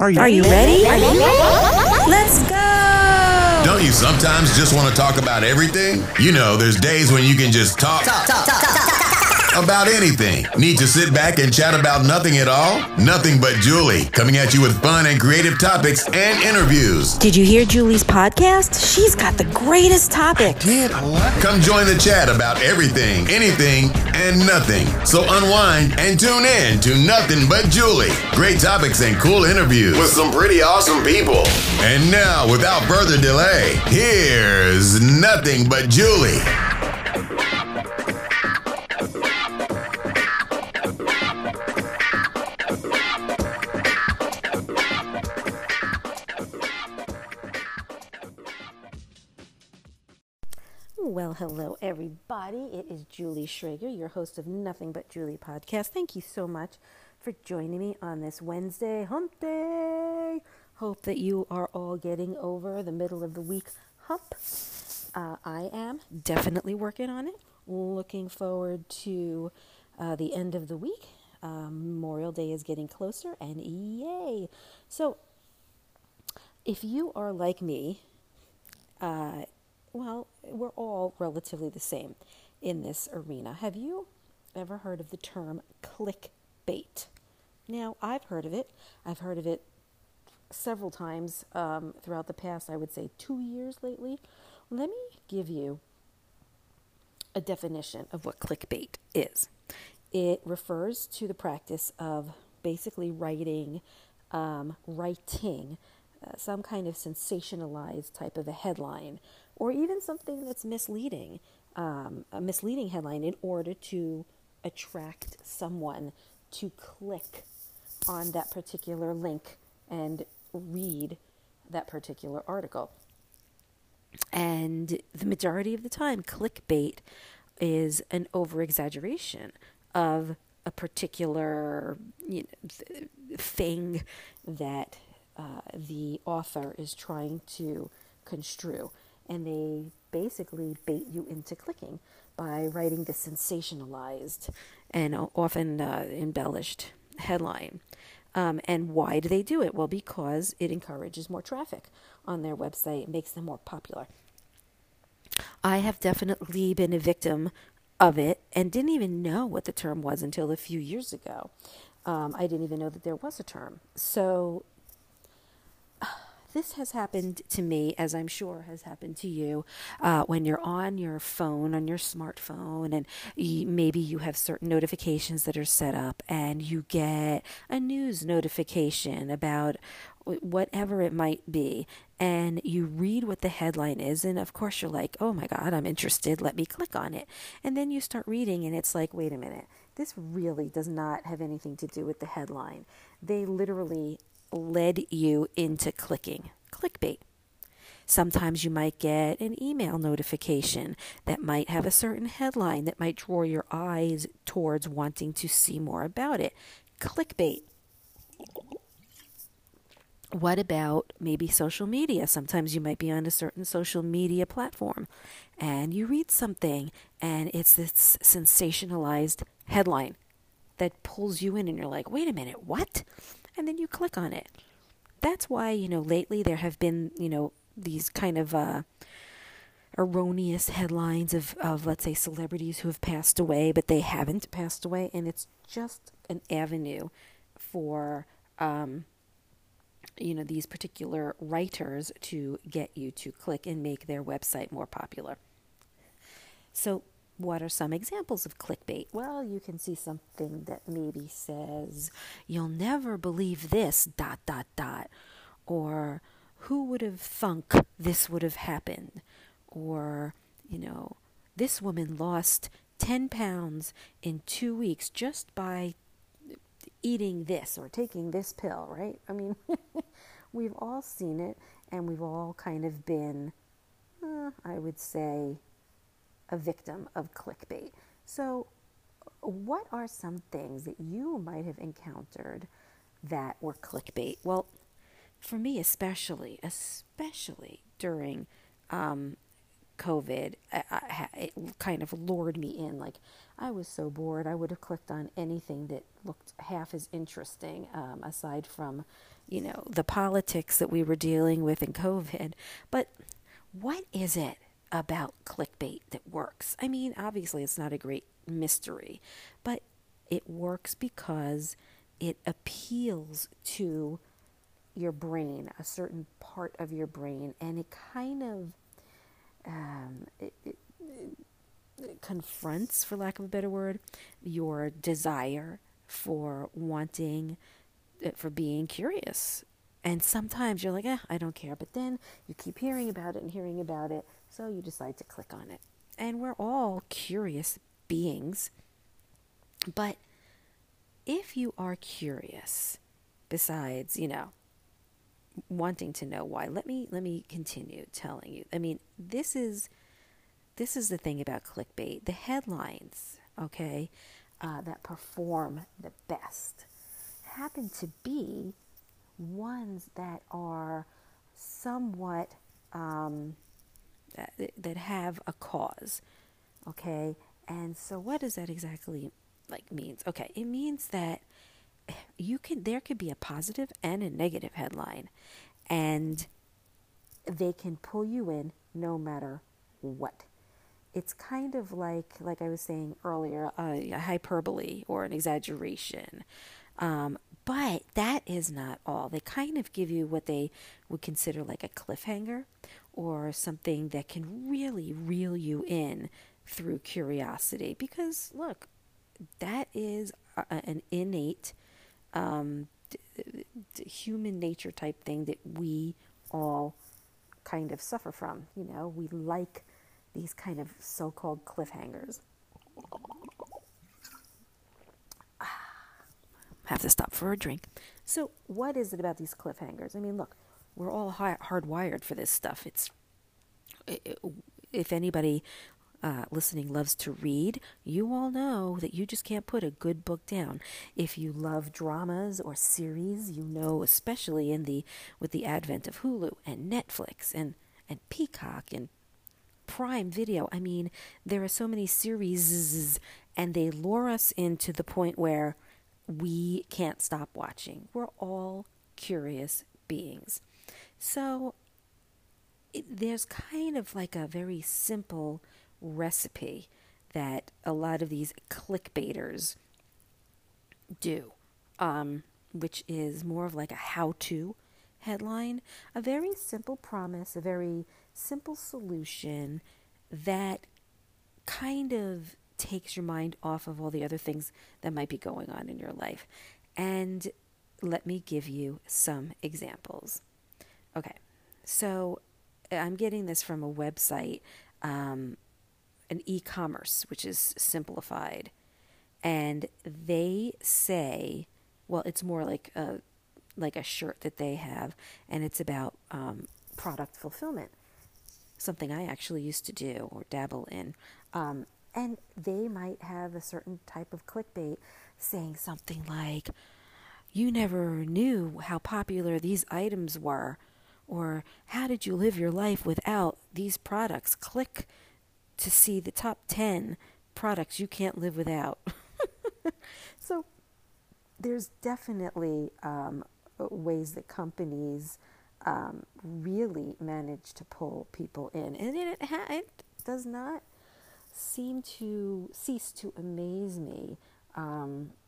Are you ready? Let's go! Don't you sometimes just want to talk about everything? You know, there's days when you can just talk about anything. Need to sit back and chat about nothing at all? Nothing But Julie, coming at you with fun and creative topics and interviews. Did you hear Julie's podcast? She's got the greatest topic. I love it. Come join the chat about everything, anything, and nothing. So unwind and tune in to Nothing But Julie. Great topics and cool interviews with some pretty awesome people. And now, without further delay, here's Nothing But Julie. Well, hello, everybody. It is Julie Schrager, your host of Nothing But Julie podcast. Thank you so much for joining me on this Wednesday hump day. Hope that you are all getting over the middle of the week hump. I am definitely working on it. Looking forward to the end of the week. Memorial Day is getting closer, and yay. So if you are like me, well, we're all relatively the same in this arena. Have you ever heard of the term clickbait? Now, I've heard of it. I've heard of it several times throughout the past, I would say, 2 years lately. Let me give you a definition of what clickbait is. It refers to the practice of basically writing some kind of sensationalized type of a headline, or even something that's misleading, a misleading headline, in order to attract someone to click on that particular link and read that particular article. And the majority of the time, clickbait is an over-exaggeration of a particular thing that the author is trying to construe. And they basically bait you into clicking by writing the sensationalized and often embellished headline. And why do they do it? Well, because it encourages more traffic on their website. It makes them more popular. I have definitely been a victim of it and didn't even know what the term was until a few years ago. I didn't even know that there was a term. So this has happened to me, as I'm sure has happened to you, when you're on your phone, on your smartphone, and maybe you have certain notifications that are set up, and you get a news notification about whatever it might be, and you read what the headline is, and of course you're like, oh my God, I'm interested, let me click on it. And then you start reading, and it's like, wait a minute, this really does not have anything to do with the headline. They literally led you into clicking. Clickbait. Sometimes you might get an email notification that might have a certain headline that might draw your eyes towards wanting to see more about it. Clickbait. What about maybe social media? Sometimes you might be on a certain social media platform and you read something and it's this sensationalized headline that pulls you in and you're like, wait a minute, what? And then you click on it. That's why, lately there have been, these kind of erroneous headlines of, let's say, celebrities who have passed away, but they haven't passed away. And it's just an avenue for, these particular writers to get you to click and make their website more popular. So what are some examples of clickbait? Well, you can see something that maybe says, you'll never believe this, ... Or, who would have thunk this would have happened? Or, this woman lost 10 pounds in 2 weeks just by eating this or taking this pill, right? I mean, we've all seen it, and we've all kind of been, I would say, a victim of clickbait. So what are some things that you might have encountered that were clickbait? Well, for me, especially during COVID, it kind of lured me in. Like, I was so bored. I would have clicked on anything that looked half as interesting, aside from, you know, the politics that we were dealing with in COVID. But what is it about clickbait that works? I mean, obviously it's not a great mystery, but it works because it appeals to your brain, a certain part of your brain, and it kind of it confronts, for lack of a better word, your desire for wanting, for being curious. And sometimes you're like, I don't care. But then you keep hearing about it, so you decide to click on it. And we're all curious beings. But if you are curious, besides, you know, wanting to know why, let me continue telling you. I mean, this is the thing about clickbait. The headlines, okay, that perform the best happen to be ones that are somewhat that have a cause, okay. And so, what does that exactly like means? Okay, it means that there could be a positive and a negative headline, and they can pull you in no matter what. It's kind of like I was saying earlier, a hyperbole or an exaggeration. But that is not all. They kind of give you what they would consider like a cliffhanger or something that can really reel you in through curiosity. Because look, that is an innate human nature type thing that we all kind of suffer from. You know, we like these kind of so-called cliffhangers. Have to stop for a drink. So what is it about these cliffhangers? I mean, look, we're all hardwired for this stuff. If anybody listening loves to read, you all know that you just can't put a good book down. If you love dramas or series, you know, especially with the advent of Hulu and Netflix and Peacock and Prime Video. I mean, there are so many series, and they lure us into the point where we can't stop watching. We're all curious beings. So there's kind of like a very simple recipe that a lot of these clickbaiters do, which is more of like a how-to headline, a very simple promise, a very simple solution that kind of takes your mind off of all the other things that might be going on in your life. And let me give you some examples. Okay, so I'm getting this from a website, an e-commerce, which is simplified. And they say, well, it's more like a shirt that they have, and it's about product fulfillment, something I actually used to do or dabble in. And they might have a certain type of clickbait saying something like, you never knew how popular these items were, or how did you live your life without these products? Click to see the top 10 products you can't live without. So there's definitely ways that companies really manage to pull people in. And it does not seem to cease to amaze me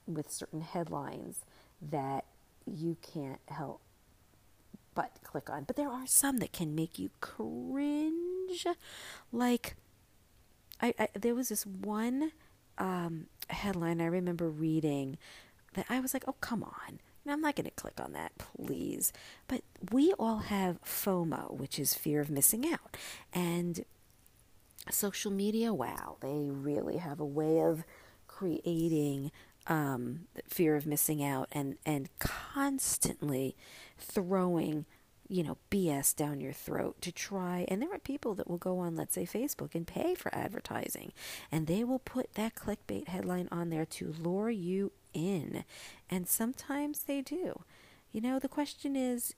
with certain headlines that you can't help but click on. But there are some that can make you cringe. Like, I there was this one headline I remember reading that I was like, oh, come on. And I'm not going to click on that, please. But we all have FOMO, which is fear of missing out. And social media, wow, they really have a way of creating fear of missing out and constantly throwing, you know, BS down your throat to try. And there are people that will go on, let's say, Facebook and pay for advertising, and they will put that clickbait headline on there to lure you in. And sometimes they do. You know, the question is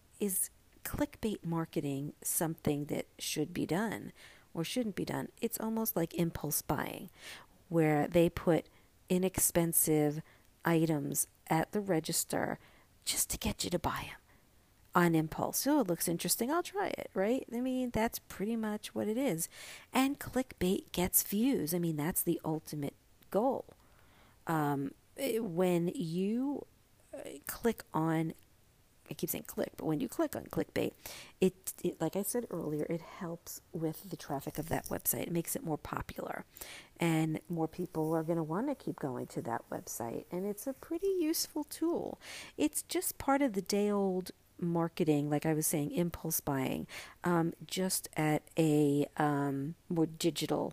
clickbait marketing something that should be done? or shouldn't be done. It's almost like impulse buying, where they put inexpensive items at the register just to get you to buy them on impulse. Oh, it looks interesting. I'll try it, right? I mean, that's pretty much what it is. And clickbait gets views. I mean, that's the ultimate goal. When you click on, I keep saying click, but when you click on clickbait, it, like I said earlier, it helps with the traffic of that website. It makes it more popular, and more people are going to want to keep going to that website. And it's a pretty useful tool. It's just part of the day old marketing, like I was saying, impulse buying, just at a more digital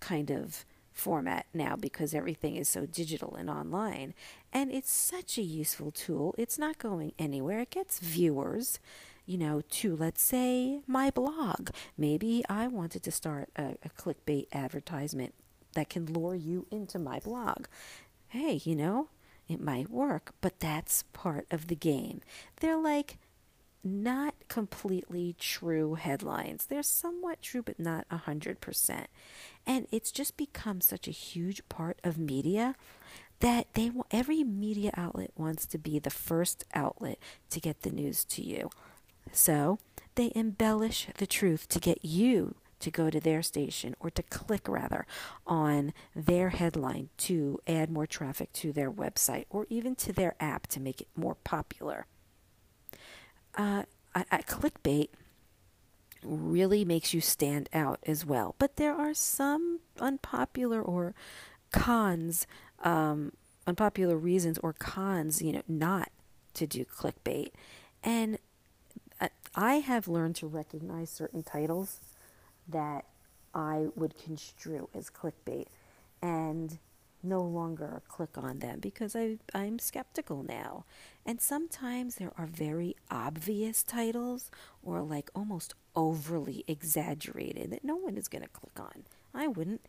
kind of format now, because everything is so digital and online. And it's such a useful tool. It's not going anywhere. It gets viewers, you know, to, let's say, my blog. Maybe I wanted to start a clickbait advertisement that can lure you into my blog. Hey, you know, it might work, but that's part of the game. They're like not completely true headlines. They're somewhat true, but not 100%. And it's just become such a huge part of media that every media outlet wants to be the first outlet to get the news to you. So they embellish the truth to get you to go to their station, or to click rather on their headline to add more traffic to their website, or even to their app to make it more popular. Clickbait really makes you stand out as well. But there are some unpopular reasons or cons, you know, not to do clickbait. And I have learned to recognize certain titles that I would construe as clickbait and no longer click on them, because I'm skeptical now. And sometimes there are very obvious titles, or like almost overly exaggerated, that no one is going to click on. I wouldn't.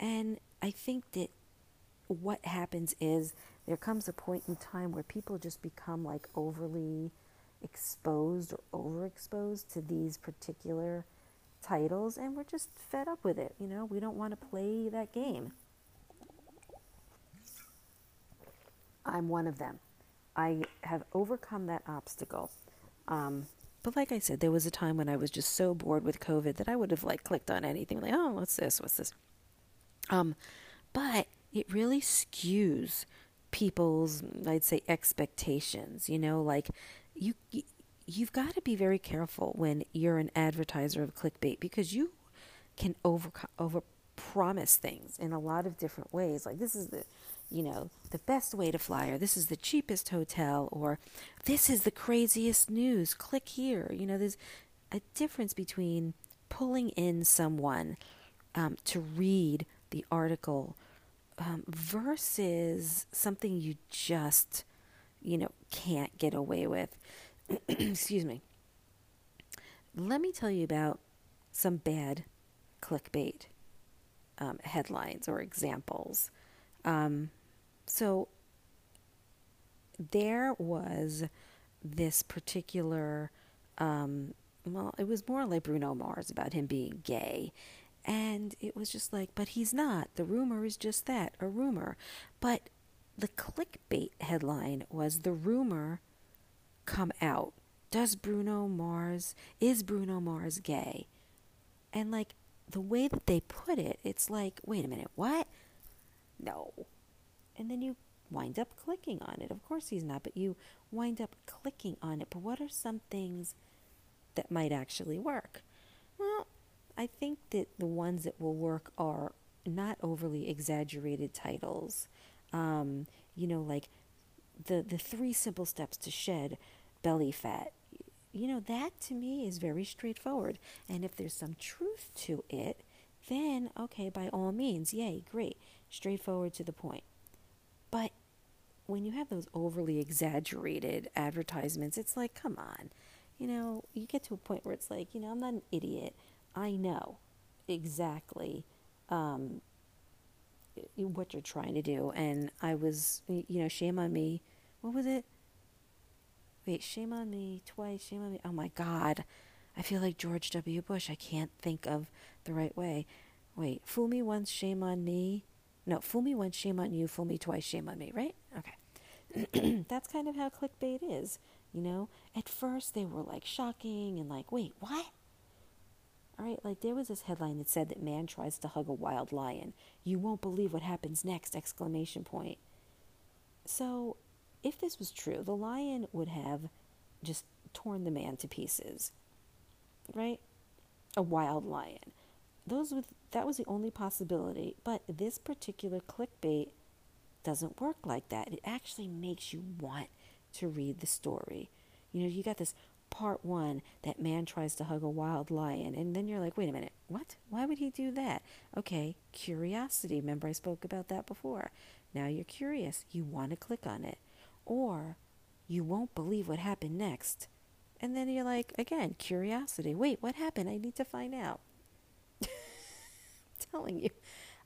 And I think that what happens is there comes a point in time where people just become like overly exposed or overexposed to these particular titles, and we're just fed up with it. You know, we don't want to play that game. I'm one of them. I have overcome that obstacle. But like I said, there was a time when I was just so bored with COVID that I would have like clicked on anything like, oh, what's this? But it really skews people's, I'd say, expectations. You know, like you've got to be very careful when you're an advertiser of clickbait, because you can overpromise things in a lot of different ways. Like, this is the best way to fly, or this is the cheapest hotel, or this is the craziest news, click here. You know, there's a difference between pulling in someone to read the article versus something you just, you know, can't get away with. Excuse me. Let me tell you about some bad clickbait headlines or examples. So there was this particular, it was more like Bruno Mars, about him being gay. And it was just like, but he's not. The rumor is just that, a rumor. But the clickbait headline was, the rumor come out. Is Bruno Mars gay? And like the way that they put it, it's like, wait a minute, what? No. And then you wind up clicking on it. Of course he's not, but you wind up clicking on it. But what are some things that might actually work? Well, I think that the ones that will work are not overly exaggerated titles. You know, like the 3 simple steps to shed belly fat. You know, that to me is very straightforward. And if there's some truth to it, then, okay, by all means, yay, great. Straightforward to the point. But when you have those overly exaggerated advertisements, it's like, come on. You know, you get to a point where it's like, you know, I'm not an idiot. I know exactly what you're trying to do. And I was, you know, shame on me. What was it? Wait, shame on me twice. Shame on me. Oh, my God. I feel like George W. Bush. I can't think of the right way. Wait, fool me once, shame on me. No, fool me once, shame on you. Fool me twice, shame on me, right? Okay. That's kind of how clickbait is, you know? At first, they were, like, shocking and, like, wait, what? All right, like, there was this headline that said that man tries to hug a wild lion. You won't believe what happens next, exclamation point. So, if this was true, the lion would have just torn the man to pieces, right? A wild lion. That was the only possibility, but this particular clickbait doesn't work like that. It actually makes you want to read the story. You know, you got this part one, that man tries to hug a wild lion, and then you're like, wait a minute, what? Why would he do that? Okay, curiosity. Remember I spoke about that before. Now you're curious. You want to click on it. Or you won't believe what happened next. And then you're like, again, curiosity. Wait, what happened? I need to find out. I'm telling you.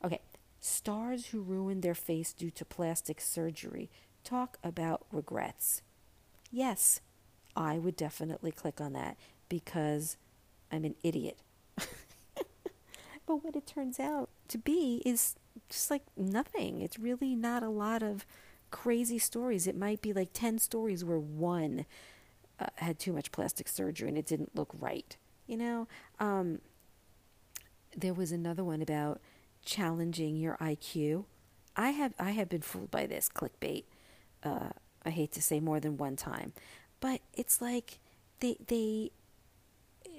Okay. Stars who ruined their face due to plastic surgery. Talk about regrets. Yes, I would definitely click on that because I'm an idiot. But what it turns out to be is just like nothing. It's really not a lot of crazy stories. It might be like 10 stories where one had too much plastic surgery and it didn't look right. You know, there was another one about challenging your IQ. I have been fooled by this clickbait. I hate to say more than one time, but it's like they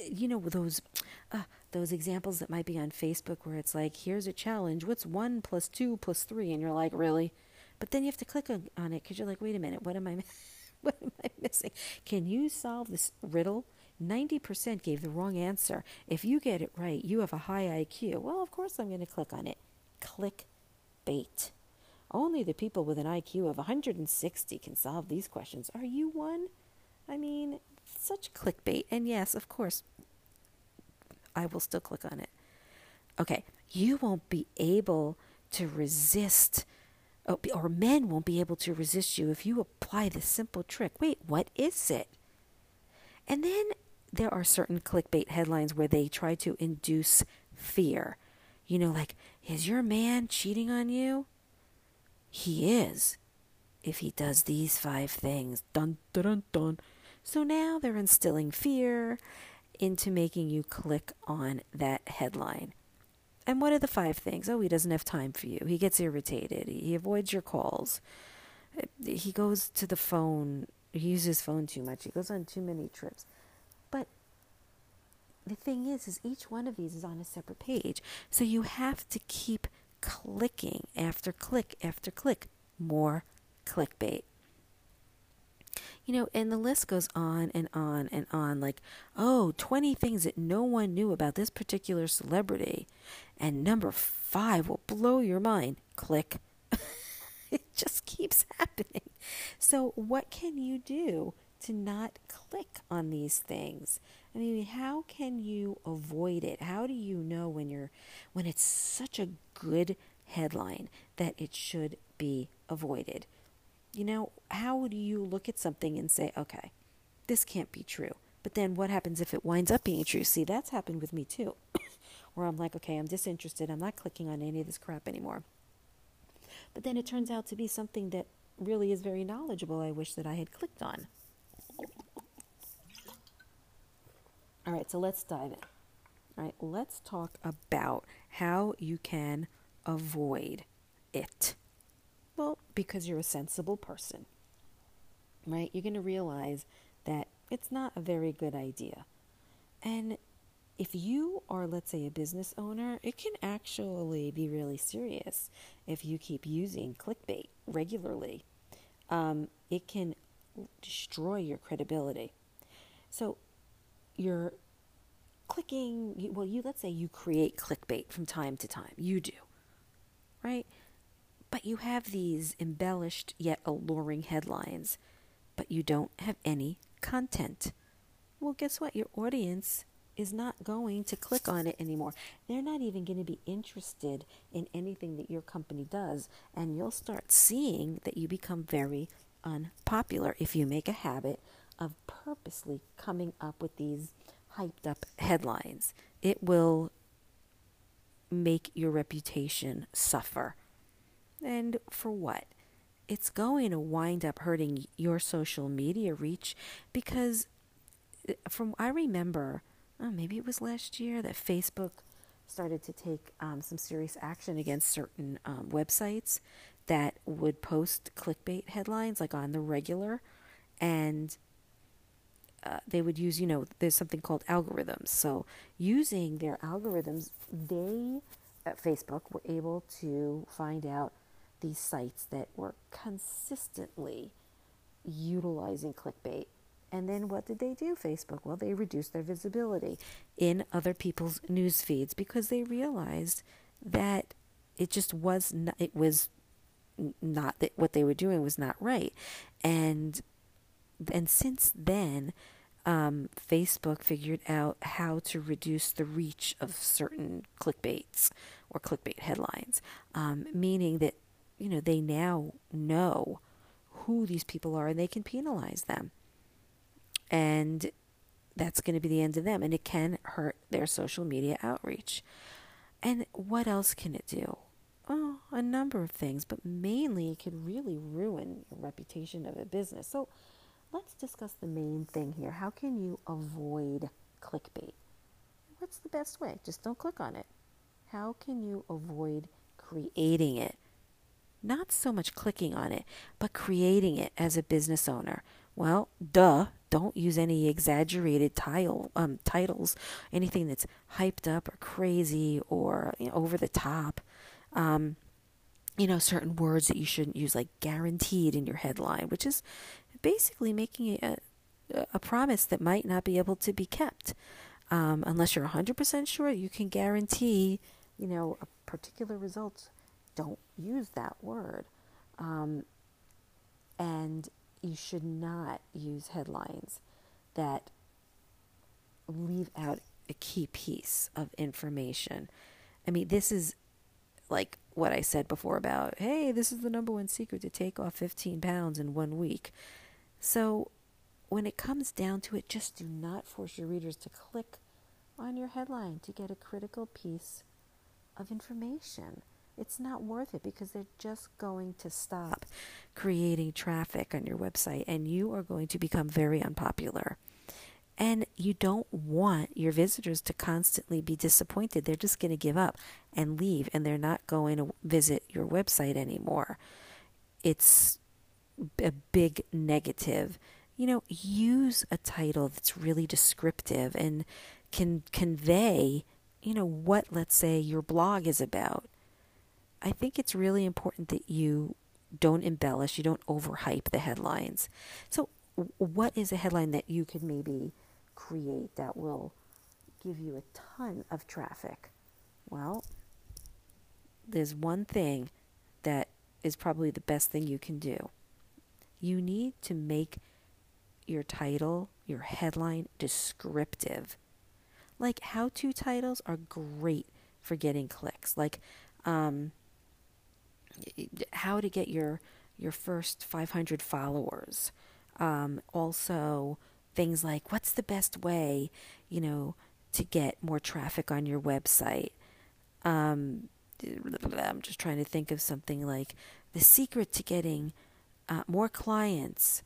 you know, those examples that might be on Facebook where it's like, here's a challenge. What's 1 + 2 + 3? And you're like, really? But then you have to click on it because you're like, wait a minute, what am I missing? Can you solve this riddle? 90% gave the wrong answer. If you get it right, you have a high IQ. Well, of course I'm going to click on it. Clickbait. Only the people with an IQ of 160 can solve these questions. Are you one? I mean, such clickbait. And yes, of course, I will still click on it. Okay, you won't be able to resist, or men won't be able to resist you if you apply this simple trick. Wait, what is it? And then there are certain clickbait headlines where they try to induce fear. You know, like, is your man cheating on you? He is, if he does these 5 things. Dun, dun, dun, dun. So now they're instilling fear into making you click on that headline. And what are the 5 things? Oh, he doesn't have time for you. He gets irritated. He avoids your calls. He goes to the phone. He uses his phone too much. He goes on too many trips. But the thing is each one of these is on a separate page. So you have to keep clicking after click after click. More clickbait. You know, and the list goes on and on and on. Like, oh, 20 things that no one knew about this particular celebrity. And number 5 will blow your mind. Click. It just keeps happening. So what can you do to not click on these things? I mean, how can you avoid it? How do you know when it's such a good headline that it should be avoided? You know, how do you look at something and say, okay, this can't be true. But then what happens if it winds up being true? See, that's happened with me too. Where I'm like, okay, I'm disinterested. I'm not clicking on any of this crap anymore. But then it turns out to be something that really is very knowledgeable. I wish that I had clicked on. All right, so let's dive in. All right, let's talk about how you can avoid it. Well, because you're a sensible person, right? You're going to realize that it's not a very good idea. And if you are, let's say, a business owner, it can actually be really serious if you keep using clickbait regularly. It can destroy your credibility. So you're clicking, well, let's say you create clickbait from time to time. You do, right? But you have these embellished yet alluring headlines, but you don't have any content. Well, guess what? Your audience is not going to click on it anymore. They're not even going to be interested in anything that your company does. And you'll start seeing that you become very unpopular if you make a habit of purposely coming up with these hyped up headlines. It will make your reputation suffer. And for what? It's going to wind up hurting your social media reach, because I remember, maybe it was last year, that Facebook started to take some serious action against certain websites that would post clickbait headlines, like on the regular, and they would use, there's something called algorithms. So using their algorithms, they at Facebook were able to find out these sites that were consistently utilizing clickbait. And then what did they do, Facebook? Well, they reduced their visibility in other people's news feeds because they realized that it was not that what they were doing was not right. And since then, Facebook figured out how to reduce the reach of certain clickbaits or clickbait headlines, meaning that, they now know who these people are and they can penalize them. And that's going to be the end of them. And it can hurt their social media outreach. And what else can it do? Oh, a number of things, but mainly it could really ruin the reputation of a business. So let's discuss the main thing here. How can you avoid clickbait? What's the best way? Just don't click on it. How can you avoid creating it? Not so much clicking on it, but creating it as a business owner. Well, duh. Don't use any exaggerated titles, anything that's hyped up or crazy or over the top. Certain words that you shouldn't use, like guaranteed in your headline, which is basically making a promise that might not be able to be kept. Unless you're 100% sure you can guarantee, a particular result, don't use that word. And you should not use headlines that leave out a key piece of information. I mean, this is like what I said before about, hey, this is the number one secret to take off 15 pounds in 1 week. So when it comes down to it, just do not force your readers to click on your headline to get a critical piece of information. It's not worth it, because they're just going to stop creating traffic on your website and you are going to become very unpopular. And you don't want your visitors to constantly be disappointed. They're just going to give up and leave, and they're not going to visit your website anymore. It's a big negative. Use a title that's really descriptive and can convey, what, let's say, your blog is about. I think it's really important that you don't embellish, you don't overhype the headlines. So what is a headline that you could maybe create that will give you a ton of traffic? Well, there's one thing that is probably the best thing you can do. You need to make your title, your headline, descriptive. Like, how-to titles are great for getting clicks. Like, how to get your first 500 followers. Also things like, what's the best way, to get more traffic on your website? I'm just trying to think of something like the secret to getting more clients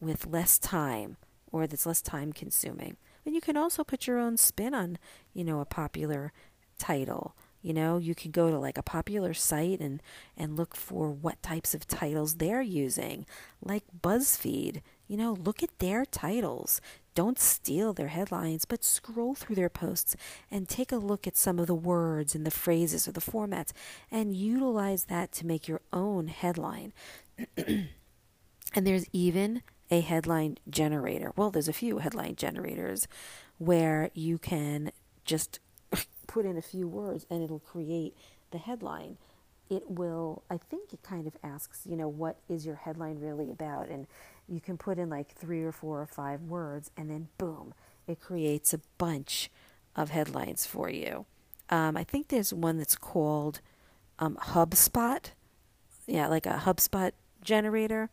with less time, or that's less time consuming. And you can also put your own spin on, a popular title. You can go to like a popular site and look for what types of titles they're using, like BuzzFeed. Look at their titles. Don't steal their headlines, but scroll through their posts and take a look at some of the words and the phrases or the formats, and utilize that to make your own headline. And there's even a headline generator. Well, there's a few headline generators where you can just put in a few words and it'll create the headline. It will, I think it kind of asks, what is your headline really about? And you can put in like 3 or 4 or 5 words, and then boom, it creates a bunch of headlines for you. I think there's one that's called HubSpot. Yeah, like a HubSpot generator,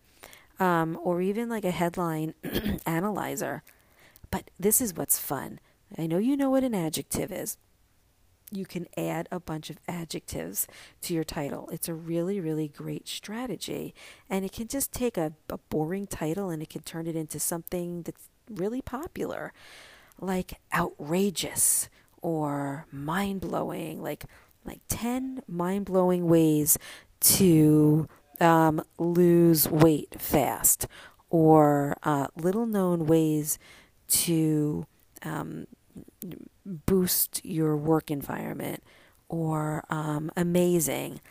or even like a headline analyzer. But this is what's fun. I know you know what an adjective is. You can add a bunch of adjectives to your title. It's a really, really great strategy. And it can just take a boring title and it can turn it into something that's really popular, like outrageous or mind-blowing, like 10 mind-blowing ways to lose weight fast, or little-known ways to boost your work environment, or amazing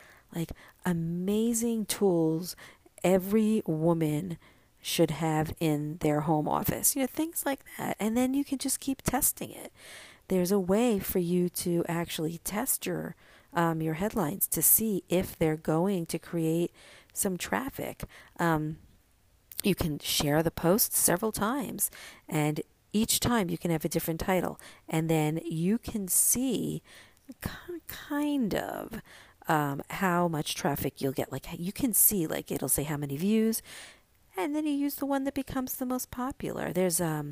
tools every woman should have in their home office, things like that. And then you can just keep testing it. There's a way for you to actually test your headlines to see if they're going to create some traffic. You can share the posts several times, and each time you can have a different title, and then you can see kind of how much traffic you'll get. Like you can see, like it'll say how many views, and then you use the one that becomes the most popular. There's a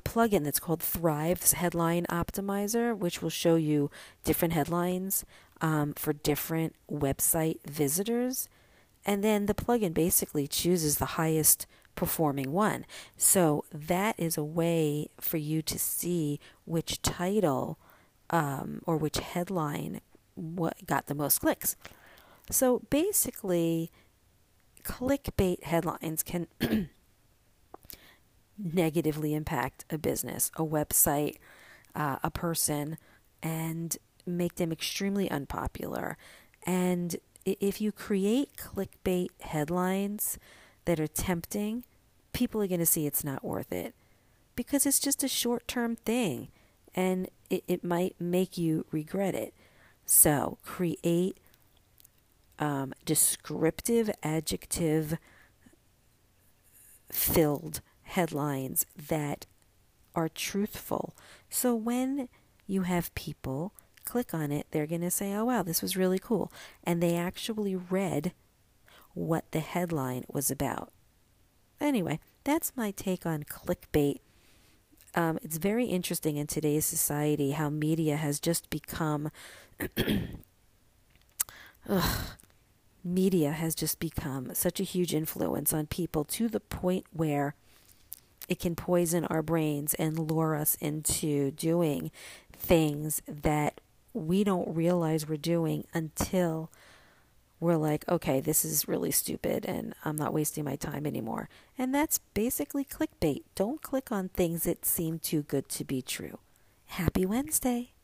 plugin that's called Thrive's Headline Optimizer, which will show you different headlines for different website visitors. And then the plugin basically chooses the highest performing one. So that is a way for you to see which title or which headline what got the most clicks. So basically, clickbait headlines can negatively impact a business, a website, a person, and make them extremely unpopular. And if you create clickbait headlines that are tempting, people are going to see it's not worth it, because it's just a short-term thing, and it might make you regret it. So create descriptive, adjective-filled headlines that are truthful. So when you have people click on it, they're going to say, oh, wow, this was really cool. And they actually read what the headline was about. Anyway, that's my take on clickbait. It's very interesting in today's society how media has just become media has just become such a huge influence on people, to the point where it can poison our brains and lure us into doing things that we don't realize we're doing until we're like, okay, this is really stupid and I'm not wasting my time anymore. And that's basically clickbait. Don't click on things that seem too good to be true. Happy Wednesday.